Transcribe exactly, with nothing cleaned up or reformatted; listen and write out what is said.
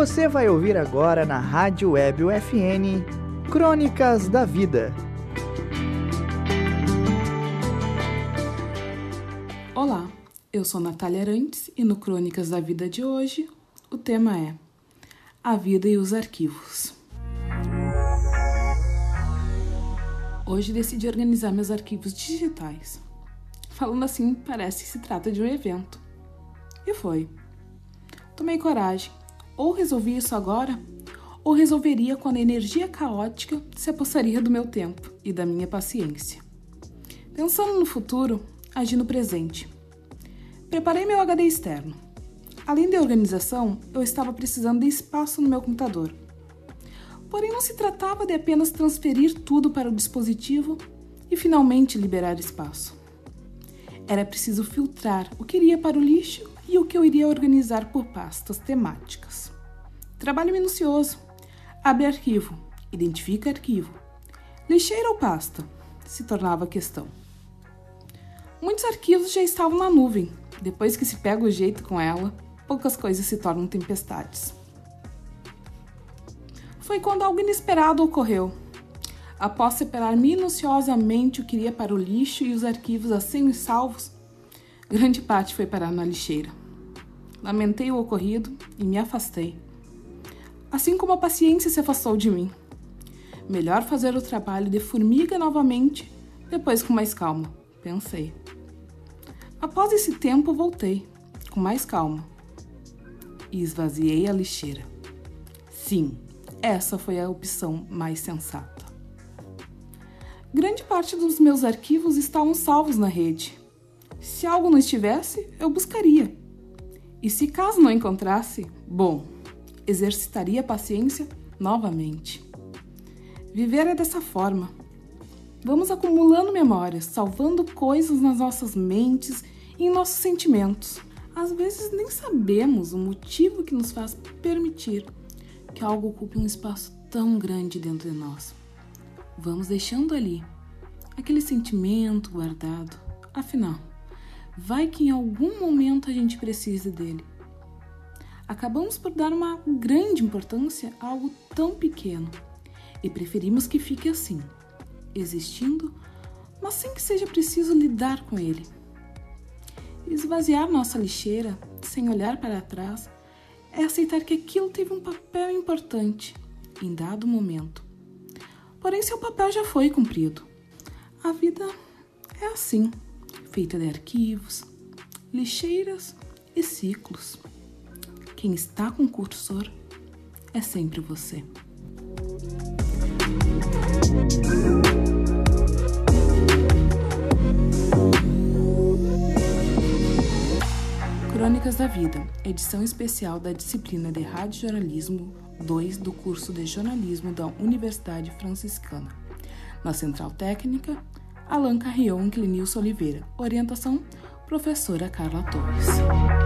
Você vai ouvir agora na Rádio Web U F N, Crônicas da Vida. Olá, eu sou Natália Arantes e no Crônicas da Vida de hoje, o tema é A Vida e os Arquivos. Hoje decidi organizar meus arquivos digitais. Falando assim, parece que se trata de um evento. E foi. Tomei coragem. Ou resolvi isso agora, ou resolveria quando a energia caótica se apossaria do meu tempo e da minha paciência. Pensando no futuro, agi no presente. Preparei meu H D externo. Além da organização, eu estava precisando de espaço no meu computador. Porém, não se tratava de apenas transferir tudo para o dispositivo e finalmente liberar espaço. Era preciso filtrar o que iria para o lixo e o que eu iria organizar por pastas temáticas. Trabalho minucioso. Abre arquivo. Identifica arquivo. Lixeira ou pasta? Se tornava a questão. Muitos arquivos já estavam na nuvem. Depois que se pega o jeito com ela, poucas coisas se tornam tempestades. Foi quando algo inesperado ocorreu. Após separar minuciosamente o que iria para o lixo e os arquivos assim e salvos, grande parte foi parar na lixeira. Lamentei o ocorrido e me afastei. Assim como a paciência se afastou de mim. Melhor fazer o trabalho de formiga novamente, depois com mais calma, pensei. Após esse tempo, voltei, com mais calma, e esvaziei a lixeira. Sim, essa foi a opção mais sensata. Grande parte dos meus arquivos estavam salvos na rede. Se algo não estivesse, eu buscaria. E se caso não encontrasse, bom, exercitaria a paciência novamente. Viver é dessa forma. Vamos acumulando memórias, salvando coisas nas nossas mentes e em nossos sentimentos. Às vezes nem sabemos o motivo que nos faz permitir que algo ocupe um espaço tão grande dentro de nós. Vamos deixando ali, aquele sentimento guardado. Afinal, vai que em algum momento a gente precise dele. Acabamos por dar uma grande importância a algo tão pequeno e preferimos que fique assim, existindo, mas sem que seja preciso lidar com ele. Esvaziar nossa lixeira, sem olhar para trás, é aceitar que aquilo teve um papel importante em dado momento. Porém, seu papel já foi cumprido. A vida é assim, feita de arquivos, lixeiras e ciclos. Quem está com o cursor é sempre você. Crônicas da Vida, edição especial da disciplina de Rádio Jornalismo dois do curso de Jornalismo da Universidade Franciscana. Na Central Técnica, Alan Carrion e Clenilson Oliveira. Orientação, professora Carla Torres.